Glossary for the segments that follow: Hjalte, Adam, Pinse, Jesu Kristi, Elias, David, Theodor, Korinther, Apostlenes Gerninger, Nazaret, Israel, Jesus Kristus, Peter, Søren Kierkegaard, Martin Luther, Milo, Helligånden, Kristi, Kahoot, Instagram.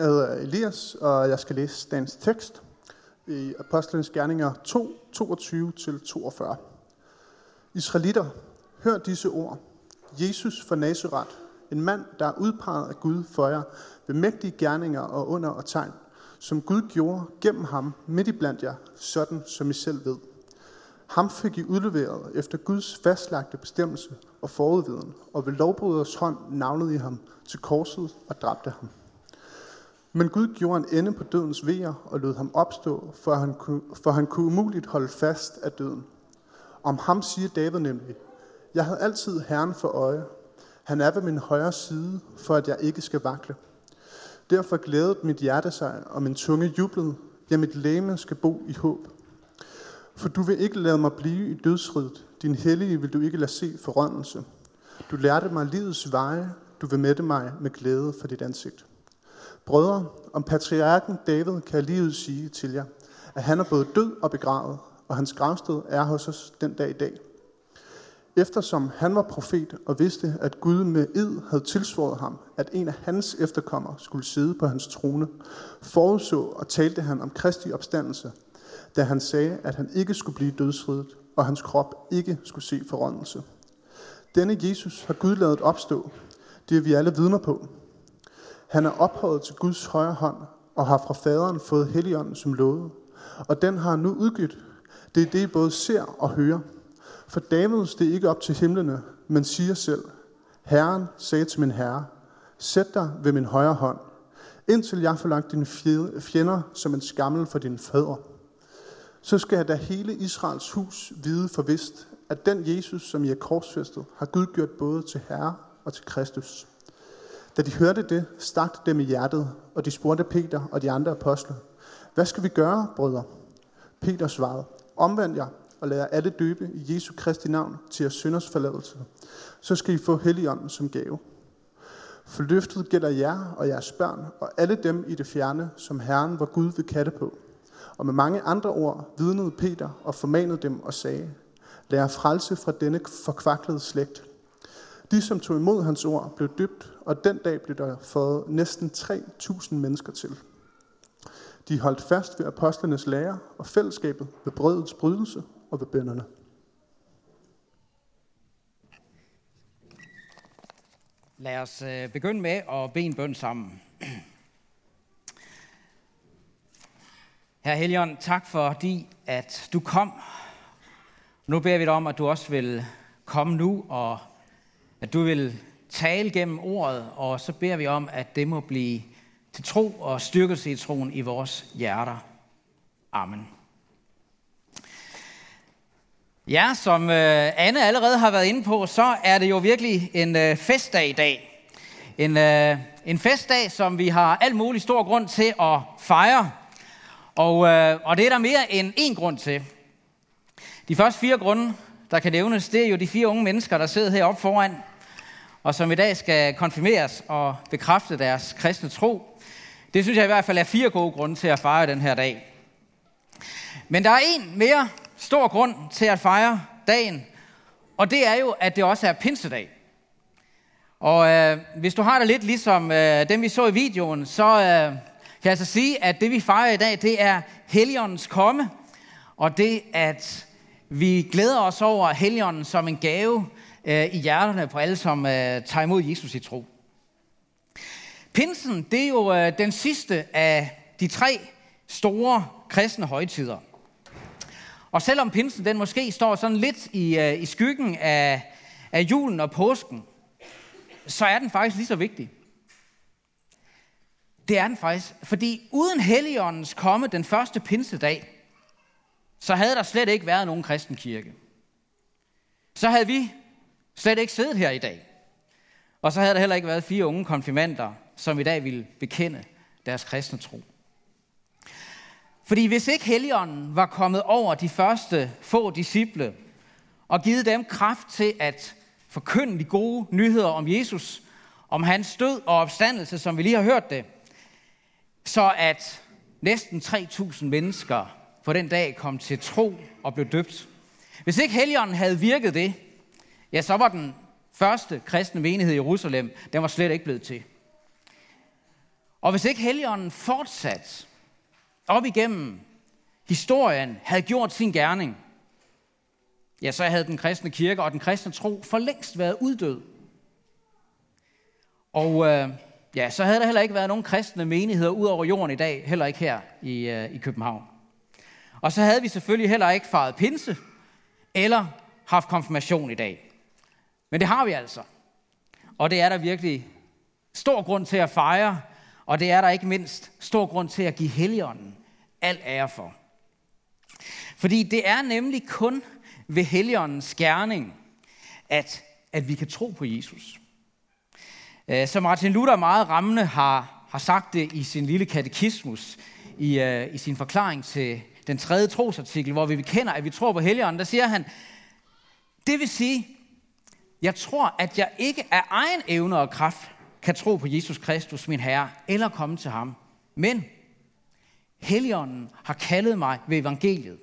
Jeg hedder Elias, og jeg skal læse dagens tekst i Apostlenes Gerninger 2, 22-42. Israelitter, hør disse ord. Jesus fra Nazaret, en mand, der er udpeget af Gud for jer, ved mægtige gerninger og under og tegn, som Gud gjorde gennem ham midt iblandt jer, sådan som I selv ved. Ham fik I udleveret efter Guds fastlagte bestemmelse og forudviden, og ved lovbryders hånd navlede I ham til korset og dræbte ham. Men Gud gjorde en ende på dødens vejer og lod ham opstå, for han kunne umuligt holde fast af døden. Om ham siger David nemlig, jeg havde altid Herren for øje. Han er ved min højre side, for at jeg ikke skal vakle. Derfor glædede mit hjerte sig, og min tunge jublede. Ja, mit legeme skal bo i håb. For du vil ikke lade mig blive i dødsriget. Din hellige vil du ikke lade se forrådnelse. Du lærte mig livets veje. Du vil mætte mig med glæde for dit ansigt. Brødre, om patriarken David kan jeg ligeud sige til jer, at han er både død og begravet, og hans gravsted er hos os den dag i dag. Eftersom han var profet og vidste, at Gud med ed havde tilsvoret ham, at en af hans efterkommere skulle sidde på hans trone, forudså og talte han om Kristi opstandelse, da han sagde, at han ikke skulle blive dødsridet, og hans krop ikke skulle se forrådnelse. Denne Jesus har Gud ladet opstå, det er vi alle vidner på. Han er ophøjet til Guds højre hånd, og har fra faderen fået Helligånden som lovet, og den har nu udgivet. Det er det, I både ser og hører. For David steg ikke op til himlene, men siger selv, Herren sagde til min herre, sæt dig ved min højre hånd, indtil jeg får lagt dine fjender som en skammel for dine fædre. Så skal da hele Israels hus vide forvist, at den Jesus, som I er korsfæstet, har Gud gjort både til herre og til Kristus. Da de hørte det, stak det dem i hjertet, og de spurgte Peter og de andre apostle, hvad skal vi gøre, brødre? Peter svarede, omvend jer og lad jer alle døbe i Jesu Kristi navn til jeres synders forladelse. Så skal I få Helligånden som gave. For løftet gælder jer og jeres børn og alle dem i det fjerne, som Herren vor Gud vil kalde på. Og med mange andre ord vidnede Peter og formanede dem og sagde, lad jer frelse fra denne forkvaklede slægt. De, som tog imod hans ord, blev døbt, og den dag blev der fået næsten 3.000 mennesker til. De holdt fast ved apostlenes lære og fællesskabet ved brødets brydelse og ved bønnerne. Lad os begynde med at bede en bøn sammen. Herre Helligånd, tak fordi at du kom. Nu beder vi dig om, at du også vil komme nu, og at du vil tale gennem ordet, og så beder vi om, at det må blive til tro og styrkelse i troen i vores hjerter. Amen. Ja, som Anne allerede har været inde på, så er det jo virkelig en festdag i dag. En festdag, som vi har alt mulig stor grund til at fejre. Og det er der mere end én grund til. De første 4 grunde, der kan nævnes, det er jo de 4 unge mennesker, der sidder heroppe foran, og som i dag skal konfirmeres og bekræfte deres kristne tro. Det synes jeg i hvert fald er 4 gode grunde til at fejre den her dag. Men der er en mere stor grund til at fejre dagen, og det er jo, at det også er pinsedag. Og hvis du har det lidt ligesom dem, vi så i videoen, så kan jeg så sige, at det vi fejrer i dag, det er Helligåndens komme, og det at vi glæder os over Helligånden som en gave i hjerterne på alle, som tager imod Jesus i tro. Pinsen, det er jo den sidste af de 3 store kristne højtider. Og selvom pinsen, den måske står sådan lidt i skyggen af julen og påsken, så er den faktisk lige så vigtig. Det er den faktisk, fordi uden Helligåndens komme den første pinsedag, så havde der slet ikke været nogen kristen kirke. Så havde vi slet ikke siddet her i dag. Og så havde der heller ikke været 4 unge konfirmander, som i dag ville bekende deres kristne tro. Fordi hvis ikke Helligånden var kommet over de første få disciple og givet dem kraft til at forkynde de gode nyheder om Jesus, om hans død og opstandelse, som vi lige har hørt det, så at næsten 3.000 mennesker på den dag kom til tro og blev døbt. Hvis ikke Helligånden havde virket det, ja, så var den første kristne menighed i Jerusalem, den var slet ikke blevet til. Og hvis ikke Helligånden fortsat op igennem historien havde gjort sin gerning, ja, så havde den kristne kirke og den kristne tro for længst været uddød. Og ja, så havde der heller ikke været nogen kristne menigheder ud over jorden i dag, heller ikke her i København. Og så havde vi selvfølgelig heller ikke fejret pinse eller haft konfirmation i dag. Men det har vi altså. Og det er der virkelig stor grund til at fejre, og det er der ikke mindst stor grund til at give Helligånden al ære for. Fordi det er nemlig kun ved Helligåndens gerning, at vi kan tro på Jesus. Så Martin Luther meget rammende har sagt det i sin lille katekismus, i sin forklaring til den tredje trosartikel, hvor vi bekender, at vi tror på Helligånden, der siger han, det vil sige, jeg tror, at jeg ikke af egen evne og kraft kan tro på Jesus Kristus, min Herre, eller komme til ham. Men Helligånden har kaldet mig ved evangeliet,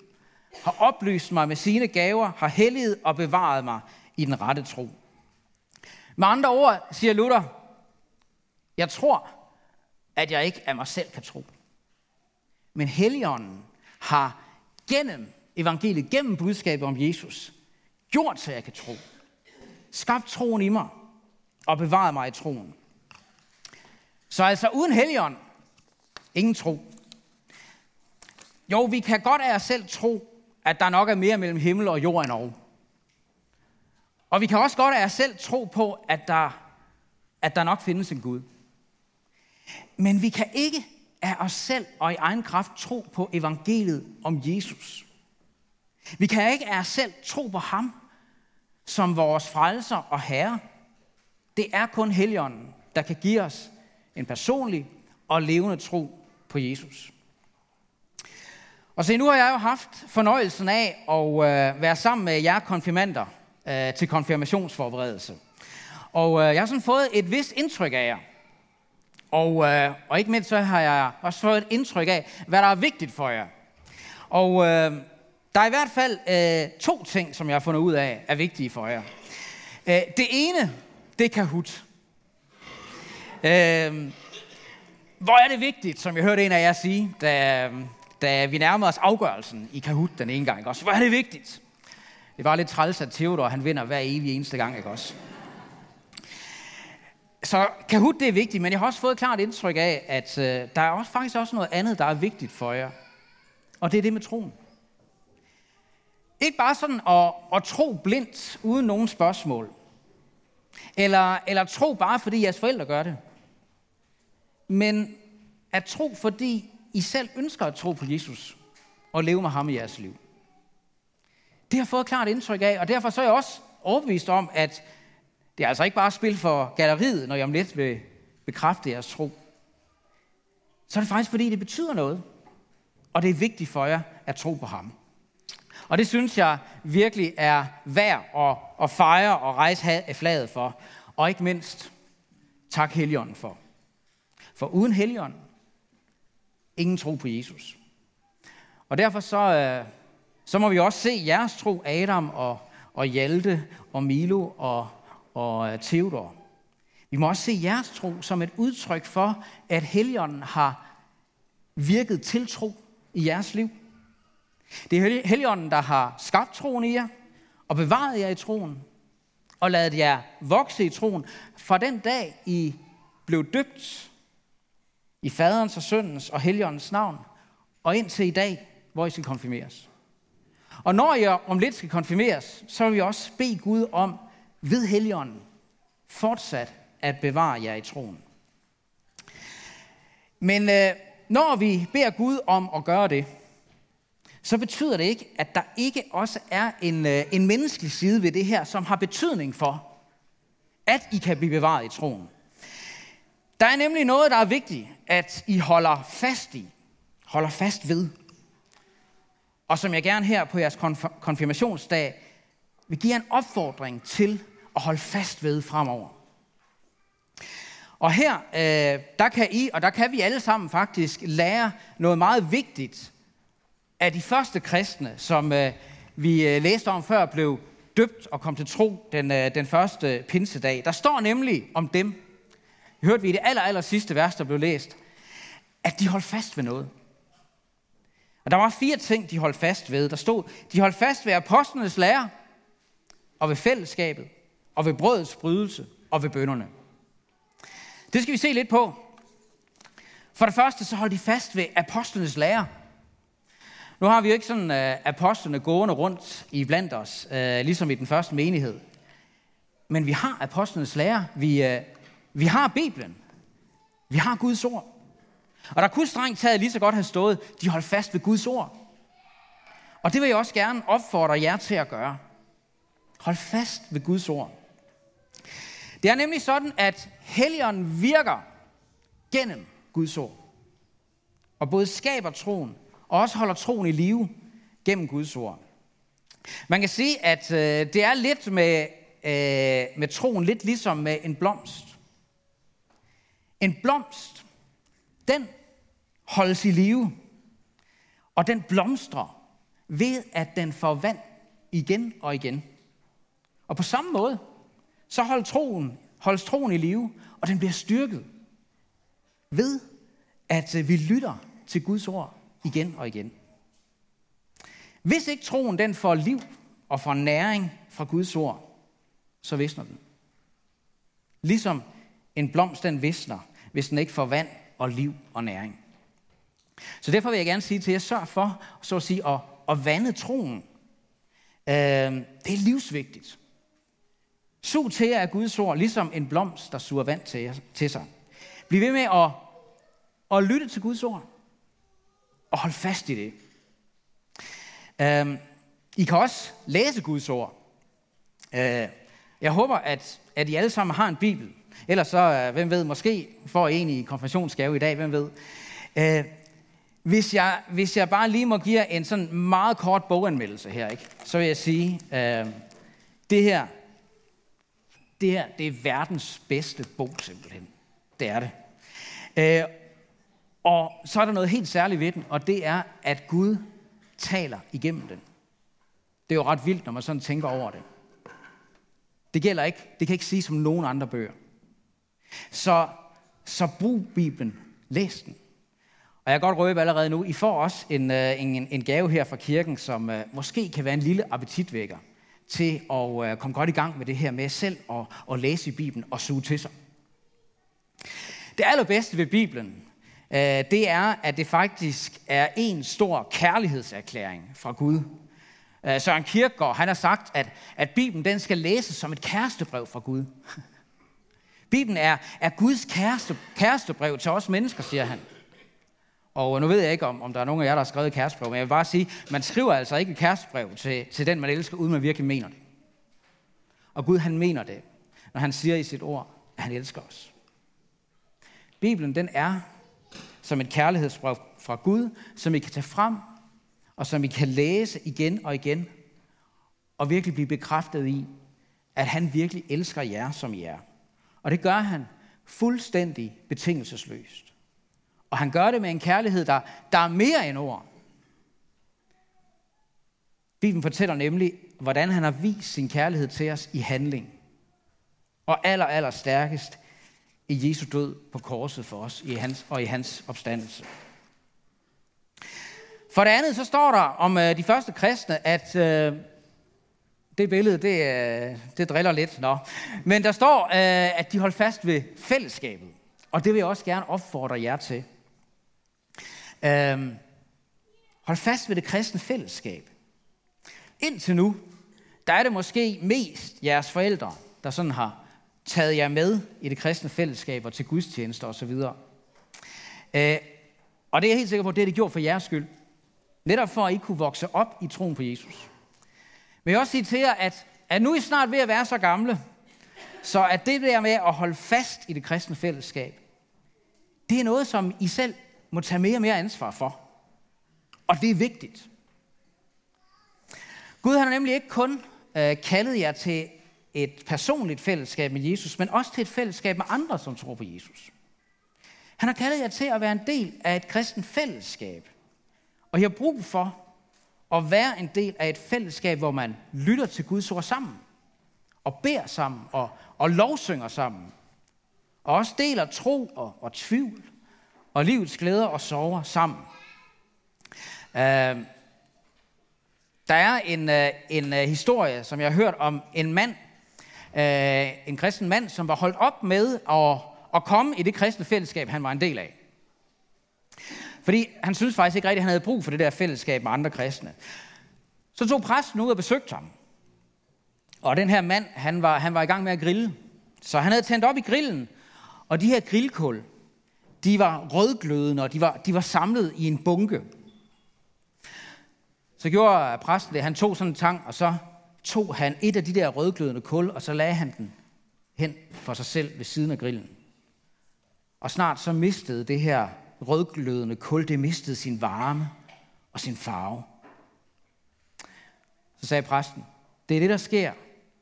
har oplyst mig med sine gaver, har helliget og bevaret mig i den rette tro. Med andre ord, siger Luther, jeg tror, at jeg ikke af mig selv kan tro. Men Helligånden har gennem evangeliet, gennem budskabet om Jesus, gjort, så jeg kan tro. Skabt troen i mig og bevaret mig i troen. Så altså uden Helligånden, ingen tro. Jo, vi kan godt af os selv tro, at der nok er mere mellem himmel og jord end over. Og vi kan også godt af os selv tro på, at der nok findes en Gud. Men vi kan ikke af os selv og i egen kraft tro på evangeliet om Jesus. Vi kan ikke af os selv tro på ham som vores frelser og herre. Det er kun Helligånden, der kan give os en personlig og levende tro på Jesus. Og se, nu har jeg jo haft fornøjelsen af at være sammen med jer konfirmander til konfirmationsforberedelse. Og jeg har sådan fået et vist indtryk af jer. Og ikke mindst så har jeg også fået et indtryk af, hvad der er vigtigt for jer. Og der er i hvert fald to ting, som jeg har fundet ud af, er vigtige for jer. Det ene, det er Kahoot. Hvor er det vigtigt, som jeg hørte en af jer sige, da vi nærmede os afgørelsen i Kahoot den ene gang, ikke også? Hvor er det vigtigt? Det var lidt træls, at Theodor, han vinder hver evig eneste gang, ikke også? Så Kahoot, det er vigtigt, men jeg har også fået klart indtryk af, at der er også faktisk også noget andet, der er vigtigt for jer. Og det er det med troen. Ikke bare sådan at tro blindt, uden nogen spørgsmål. Eller tro bare, fordi jeres forældre gør det. Men at tro, fordi I selv ønsker at tro på Jesus og leve med ham i jeres liv. Det har fået klart indtryk af, og derfor så er jeg også overbevist om, at det er altså ikke bare spil for galleriet, når jeg om lidt vil bekræfte jeres tro. Så er det faktisk, fordi det betyder noget, og det er vigtigt for jer at tro på ham. Og det synes jeg virkelig er værd at fejre og rejse flaget for. Og ikke mindst, tak Helligånden for. For uden Helligånden, ingen tro på Jesus. Og derfor så må vi også se jeres tro, Adam og Hjalte og Milo og Theodor. Vi må også se jeres tro som et udtryk for, at Helligånden har virket til tro i jeres liv. Det er Helligånden, der har skabt troen i jer, og bevaret jer i troen, og ladet jer vokse i troen. Fra den dag, I blev døbt i faderens og søndens og Helligåndens navn, og indtil i dag, hvor I skal konfirmeres. Og når I om lidt skal konfirmeres, så vil vi også bede Gud om, ved Helligånden, fortsat at bevare jer i troen. Men når vi beder Gud om at gøre det, så betyder det ikke, at der ikke også er en menneskelig side ved det her, som har betydning for, at I kan blive bevaret i troen. Der er nemlig noget, der er vigtigt, at I holder fast ved. Og som jeg gerne her på jeres konfirmationsdag vil give en opfordring til at holde fast ved fremover. Og her, der kan vi alle sammen faktisk lære noget meget vigtigt af de første kristne, som vi læste om før, blev døbt og kom til tro den første pinsedag. Der står nemlig om dem. Vi hørte i det aller sidste vers, der blev læst. at de holdt fast ved noget. Og der var 4 ting, de holdt fast ved. Der stod, de holdt fast ved apostlenes lære, og ved fællesskabet, og ved brødets brydelse, og ved bønnerne. Det skal vi se lidt på. For det første, så holdt de fast ved apostlenes lære. Nu har vi jo ikke sådan apostlene gående rundt i blandt os, ligesom i den første menighed. Men vi har apostlenes lære. Vi har Bibelen. Vi har Guds ord. Og der kunne strengt taget lige så godt have stået, de holdt fast ved Guds ord. Og det vil jeg også gerne opfordre jer til at gøre. Hold fast ved Guds ord. Det er nemlig sådan, at Helligånden virker gennem Guds ord. Og både skaber troen, og også holder troen i live gennem Guds ord. Man kan sige, at det er lidt med troen, lidt ligesom med en blomst. En blomst, den holdes i live, og den blomstrer ved, at den får vand igen og igen. Og på samme måde, så holdes troen i live, og den bliver styrket ved, at vi lytter til Guds ord igen og igen. Hvis ikke troen den får liv og får næring fra Guds ord, så visner den. Ligesom en blomst den visner, hvis den ikke får vand og liv og næring. Så derfor vil jeg gerne sige til jer, sørg for så at sige at vande troen. Det er livsvigtigt. Sug til jer af Guds ord, ligesom en blomst, der suger vand til sig. Bliv ved med at lytte til Guds ord, og hold fast i det. I kan også læse Guds ord. Jeg håber, at I alle sammen har en bibel. Ellers så, hvem ved, måske får I en i konfirmationsgave i dag, hvem ved. Hvis jeg bare lige må give en sådan meget kort boganmeldelse her, ikke, så vil jeg sige, det her, det er verdens bedste bog simpelthen. Det er det. Og så er der noget helt særligt ved den, og det er, at Gud taler igennem den. Det er jo ret vildt, når man sådan tænker over det. Det gælder ikke, det kan ikke siges som nogen andre bøger. Så brug Bibelen, læs den. Og jeg kan godt røbe allerede nu, I får også en gave her fra kirken, som måske kan være en lille appetitvækker til at komme godt i gang med det her med selv at læse i Bibelen og suge til sig. Det allerbedste ved Bibelen, det er, at det faktisk er en stor kærlighedserklæring fra Gud. Søren Kierkegaard, han har sagt, at Bibelen den skal læses som et kærestebrev fra Gud. Bibelen er Guds kærestebrev til os mennesker, siger han. Og nu ved jeg ikke, om der er nogen af jer, der har skrevet kærestebrev, men jeg vil bare sige, man skriver altså ikke et kærestebrev til den, man elsker, uden man virkelig mener det. Og Gud, han mener det, når han siger i sit ord, at han elsker os. Bibelen, den er som et kærlighedsbrev fra Gud, som I kan tage frem, og som I kan læse igen og igen, og virkelig blive bekræftet i, at han virkelig elsker jer, som I er. Og det gør han fuldstændig betingelsesløst. Og han gør det med en kærlighed, der er mere end ord. Bibelen fortæller nemlig, hvordan han har vist sin kærlighed til os i handling. Og aller stærkest i Jesu død på korset for os og i hans opstandelse. For det andet, så står der om de første kristne, at det billede, det driller lidt. Nå. Men der står, at de holdt fast ved fællesskabet. Og det vil jeg også gerne opfordre jer til. Hold fast ved det kristne fællesskab. Indtil nu, der er det måske mest jeres forældre, der sådan har taget jer med i det kristne fællesskab og til gudstjenester osv. Og det er jeg helt sikker på, det gjorde for jeres skyld. Netop for, at I kunne vokse op i troen på Jesus. Men jeg vil også sige til jer, at nu er I snart ved at være så gamle, så at det der med at holde fast i det kristne fællesskab, det er noget, som I selv må tage mere og mere ansvar for. Og det er vigtigt. Gud har nemlig ikke kun kaldet jer til et personligt fællesskab med Jesus, men også til et fællesskab med andre, som tror på Jesus. Han har kaldet jer til at være en del af et kristent fællesskab. Og I har brug for at være en del af et fællesskab, hvor man lytter til Guds ord sammen, og beder sammen, og lovsynger sammen, og også deler tro og tvivl, og livets glæder og sorger sammen. Der er en historie, som jeg har hørt om en mand, en kristen mand, som var holdt op med at komme i det kristne fællesskab, han var en del af. Fordi han syntes faktisk ikke rigtigt, at han havde brug for det der fællesskab med andre kristne. Så tog præsten ud og besøgte ham. Og den her mand, han var i gang med at grille. Så han havde tændt op i grillen, og de her grillkul, de var rødglødende, og de var samlet i en bunke. Så gjorde præsten det, han tog sådan en tang, og så tog han et af de der rødglødende kul, og så lagde han den hen for sig selv ved siden af grillen. Og snart så mistede det her rødglødende kul, det mistede sin varme og sin farve. Så sagde præsten, det er det, der sker,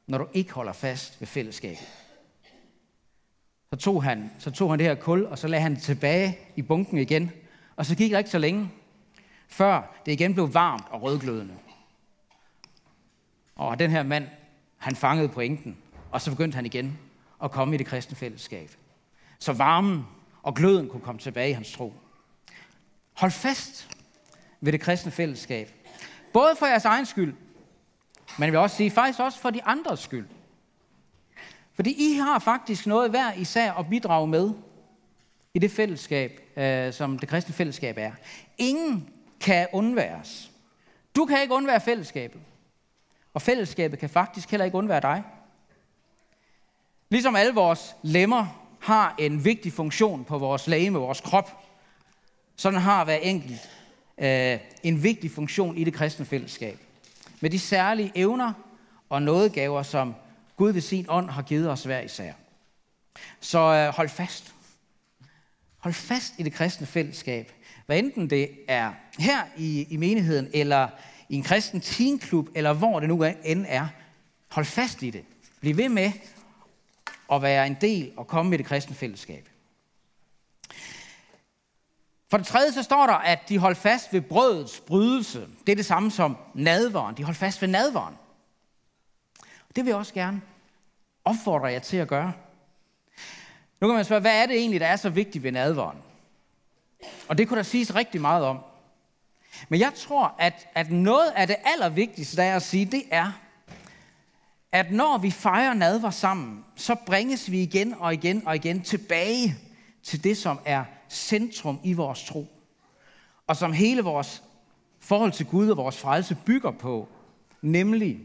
når du ikke holder fast ved fællesskabet. Så tog han det her kul, og så lagde han det tilbage i bunken igen, og så gik der ikke så længe, før det igen blev varmt og rødglødende. Og den her mand, han fangede pointen, og så begyndte han igen at komme i det kristne fællesskab. Så varmen og gløden kunne komme tilbage i hans tro. Hold fast ved det kristne fællesskab. Både for jeres egen skyld, men jeg vil også sige, faktisk også for de andres skyld. Fordi I har faktisk noget hver især at bidrage med i det fællesskab, som det kristne fællesskab er. Ingen kan undværes. Du kan ikke undvære fællesskabet. Og fællesskabet kan faktisk heller ikke undvære dig. Ligesom alle vores lemmer har en vigtig funktion på vores legeme, vores krop, sådan har hver enkelt en vigtig funktion i det kristne fællesskab. Med de særlige evner og nådegaver, som Gud ved sin ånd har givet os hver især. Så hold fast. Hold fast i det kristne fællesskab. Hvad enten det er her i menigheden, eller i en kristen teenklub, eller hvor det nu end er. Hold fast i det. Bliv ved med at være en del og komme i det kristne fællesskab. For det tredje så står der, at de holdt fast ved brødets brydelse. Det er det samme som nadveren. De holdt fast ved nadveren. Det vil jeg også gerne opfordre jer til at gøre. Nu kan man spørge, hvad er det egentlig, der er så vigtigt ved nadveren? Og det kunne der siges rigtig meget om. Men jeg tror, at noget af det allervigtigste, der er at sige, det er, at når vi fejrer nadver sammen, så bringes vi igen og igen og igen tilbage til det, som er centrum i vores tro. Og som hele vores forhold til Gud og vores frelse bygger på. Nemlig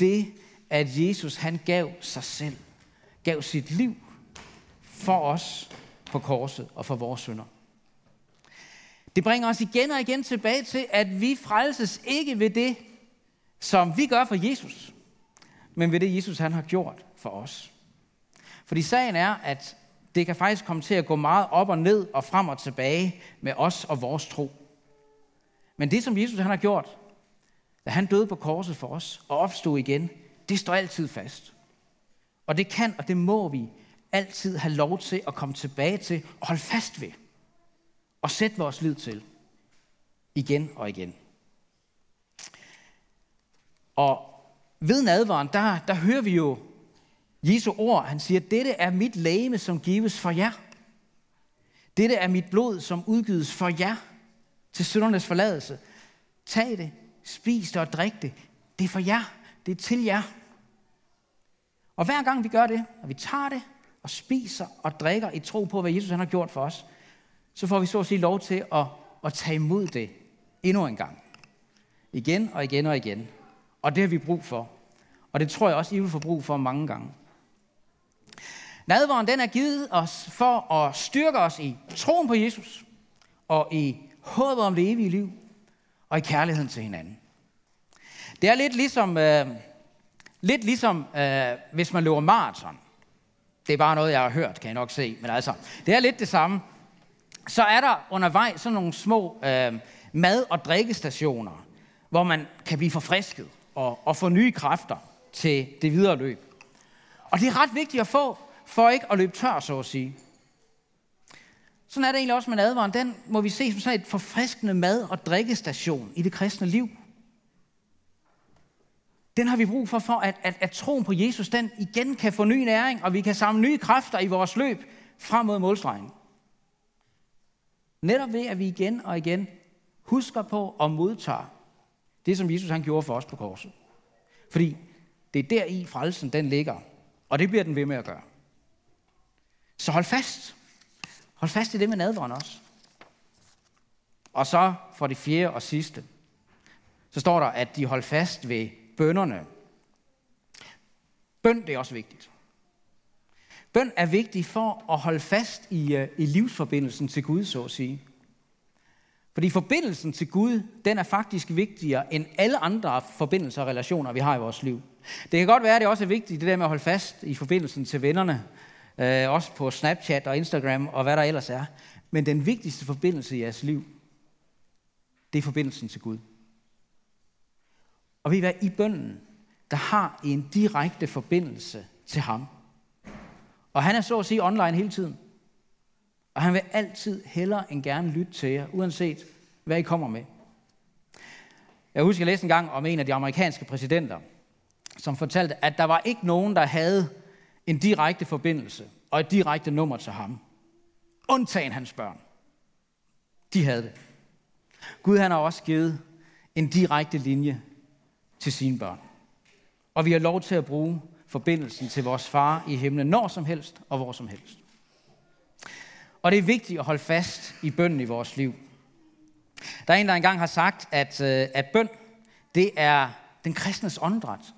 det, at Jesus han gav sig selv, gav sit liv for os på korset og for vores synder. Det bringer os igen og igen tilbage til, at vi frelses ikke ved det, som vi gør for Jesus, men ved det, Jesus han har gjort for os. Fordi sagen er, at det kan faktisk komme til at gå meget op og ned og frem og tilbage med os og vores tro. Men det, som Jesus han har gjort, da han døde på korset for os og opstod igen, det står altid fast. Og det kan og det må vi altid have lov til at komme tilbage til og holde fast ved. Og sætte vores lid til. Igen og igen. Og ved nadveren, der hører vi jo Jesu ord. Han siger, dette er mit legeme, som gives for jer. Dette er mit blod, som udgives for jer til syndernes forladelse. Tag det. Spis det og drik det. Det er for jer. Det er til jer. Og hver gang vi gør det, og vi tager det og spiser og drikker i tro på, hvad Jesus han har gjort for os, så får vi så at sige lov til at tage imod det endnu en gang. Igen og igen og igen. Og det har vi brug for. Og det tror jeg også, I vil få brug for mange gange. Nadveren, den er givet os for at styrke os i troen på Jesus, og i håbet om det evige liv, og i kærligheden til hinanden. Det er lidt ligesom hvis man løber maraton. Det er bare noget, jeg har hørt, kan I nok se. Men altså, det er lidt det samme. Så er der undervejs sådan nogle små mad- og drikkestationer, hvor man kan blive forfrisket og få nye kræfter til det videre løb. Og det er ret vigtigt at få, for ikke at løbe tør, så at sige. Sådan er det egentlig også med nadveren. Den må vi se som sådan et forfriskende mad- og drikkestation i det kristne liv. Den har vi brug for at troen på Jesus, den igen kan få ny næring, og vi kan samle nye kræfter i vores løb frem mod målstregen. Netop ved, at vi igen og igen husker på og modtager det, som Jesus han gjorde for os på korset. Fordi det er deri frelsen den ligger, og det bliver den ved med at gøre. Så hold fast. Hold fast i det med nadveren også. Og så for det fjerde og sidste, så står der, at de holdt fast ved bønnerne. Bøn, det er også vigtigt. Bøn er vigtig for at holde fast i livsforbindelsen til Gud, så at sige. Fordi forbindelsen til Gud, den er faktisk vigtigere end alle andre forbindelser og relationer, vi har i vores liv. Det kan godt være, at det også er vigtigt, det der med at holde fast i forbindelsen til vennerne, også på Snapchat og Instagram og hvad der ellers er. Men den vigtigste forbindelse i jeres liv, det er forbindelsen til Gud. Og ved I hvad, i bønnen, der har I en direkte forbindelse til ham. Og han er så at sige online hele tiden. Og han vil altid hellere end gerne lytte til jer, uanset hvad I kommer med. Jeg husker, jeg læste en gang om en af de amerikanske præsidenter, som fortalte, at der var ikke nogen, der havde en direkte forbindelse og et direkte nummer til ham. Undtagen hans børn. De havde det. Gud han har også givet en direkte linje til sine børn. Og vi har lov til at bruge forbindelsen til vores far i himlen, når som helst og hvor som helst. Og det er vigtigt at holde fast i bønnen i vores liv. Der er en, der engang har sagt, at bøn, det er den kristnes åndedræt.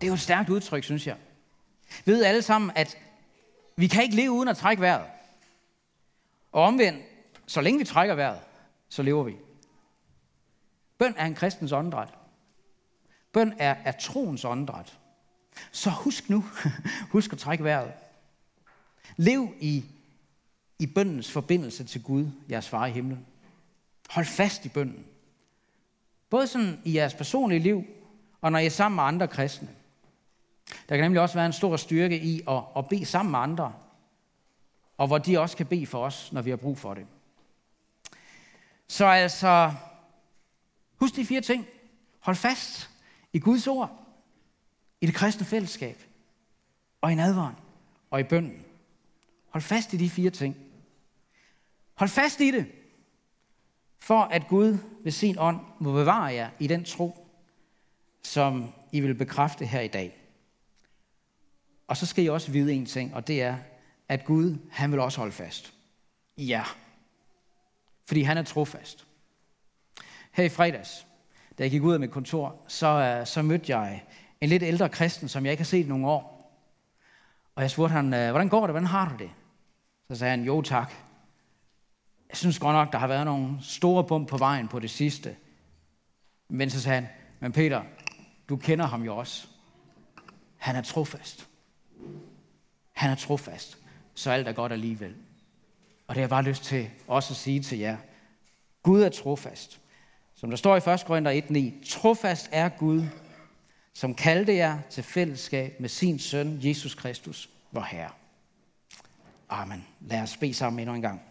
Det er jo et stærkt udtryk, synes jeg. Vi ved alle sammen, at vi kan ikke leve uden at trække vejret. Og omvendt, så længe vi trækker vejret, så lever vi. Bøn er en kristens åndedræt. Bøn er troens åndedræt. Så husk nu, husk at trække vejret. Lev i bønnens forbindelse til Gud, jeres far i himlen. Hold fast i bønnen. Både sådan i jeres personlige liv, og når I er sammen med andre kristne. Der kan nemlig også være en stor styrke i at bede sammen med andre, og hvor de også kan bede for os, når vi har brug for det. Så altså, husk de fire ting. Hold fast i Guds ord, i det kristne fællesskab, og i nadveren, og i bønnen. Hold fast i de fire ting. Hold fast i det, for at Gud ved sin ånd må bevare jer i den tro, som I vil bekræfte her i dag. Og så skal I også vide en ting, og det er, at Gud, han vil også holde fast i jer. Fordi han er trofast. Her i fredags, da jeg gik ud af mit kontor, så mødte jeg en lidt ældre kristen, som jeg ikke har set i nogle år. Og jeg spurgte ham, hvordan går det? Hvordan har du det? Så sagde han, jo tak. Jeg synes godt nok, der har været nogle store bump på vejen på det sidste. Men så sagde han, men Peter, du kender ham jo også. Han er trofast. Han er trofast. Så alt er godt alligevel. Og det har jeg bare lyst til også at sige til jer. Gud er trofast. Som der står i 1. Korinther 1:9, trofast er Gud, som kaldte jer til fællesskab med sin søn, Jesus Kristus, vor Herre. Amen. Lad os bede sammen endnu en gang.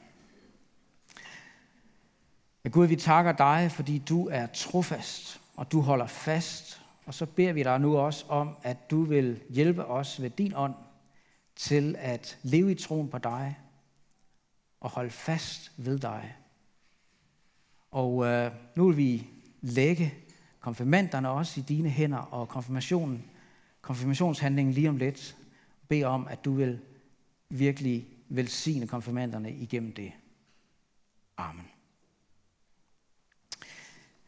Ja, Gud, vi takker dig, fordi du er trofast, og du holder fast. Og så beder vi dig nu også om, at du vil hjælpe os ved din ånd til at leve i troen på dig og holde fast ved dig. Og nu vil vi lægge konfirmanderne også i dine hænder og konfirmationshandlingen lige om lidt. Bed om, at du vil virkelig velsigne konfirmanderne igennem det. Amen.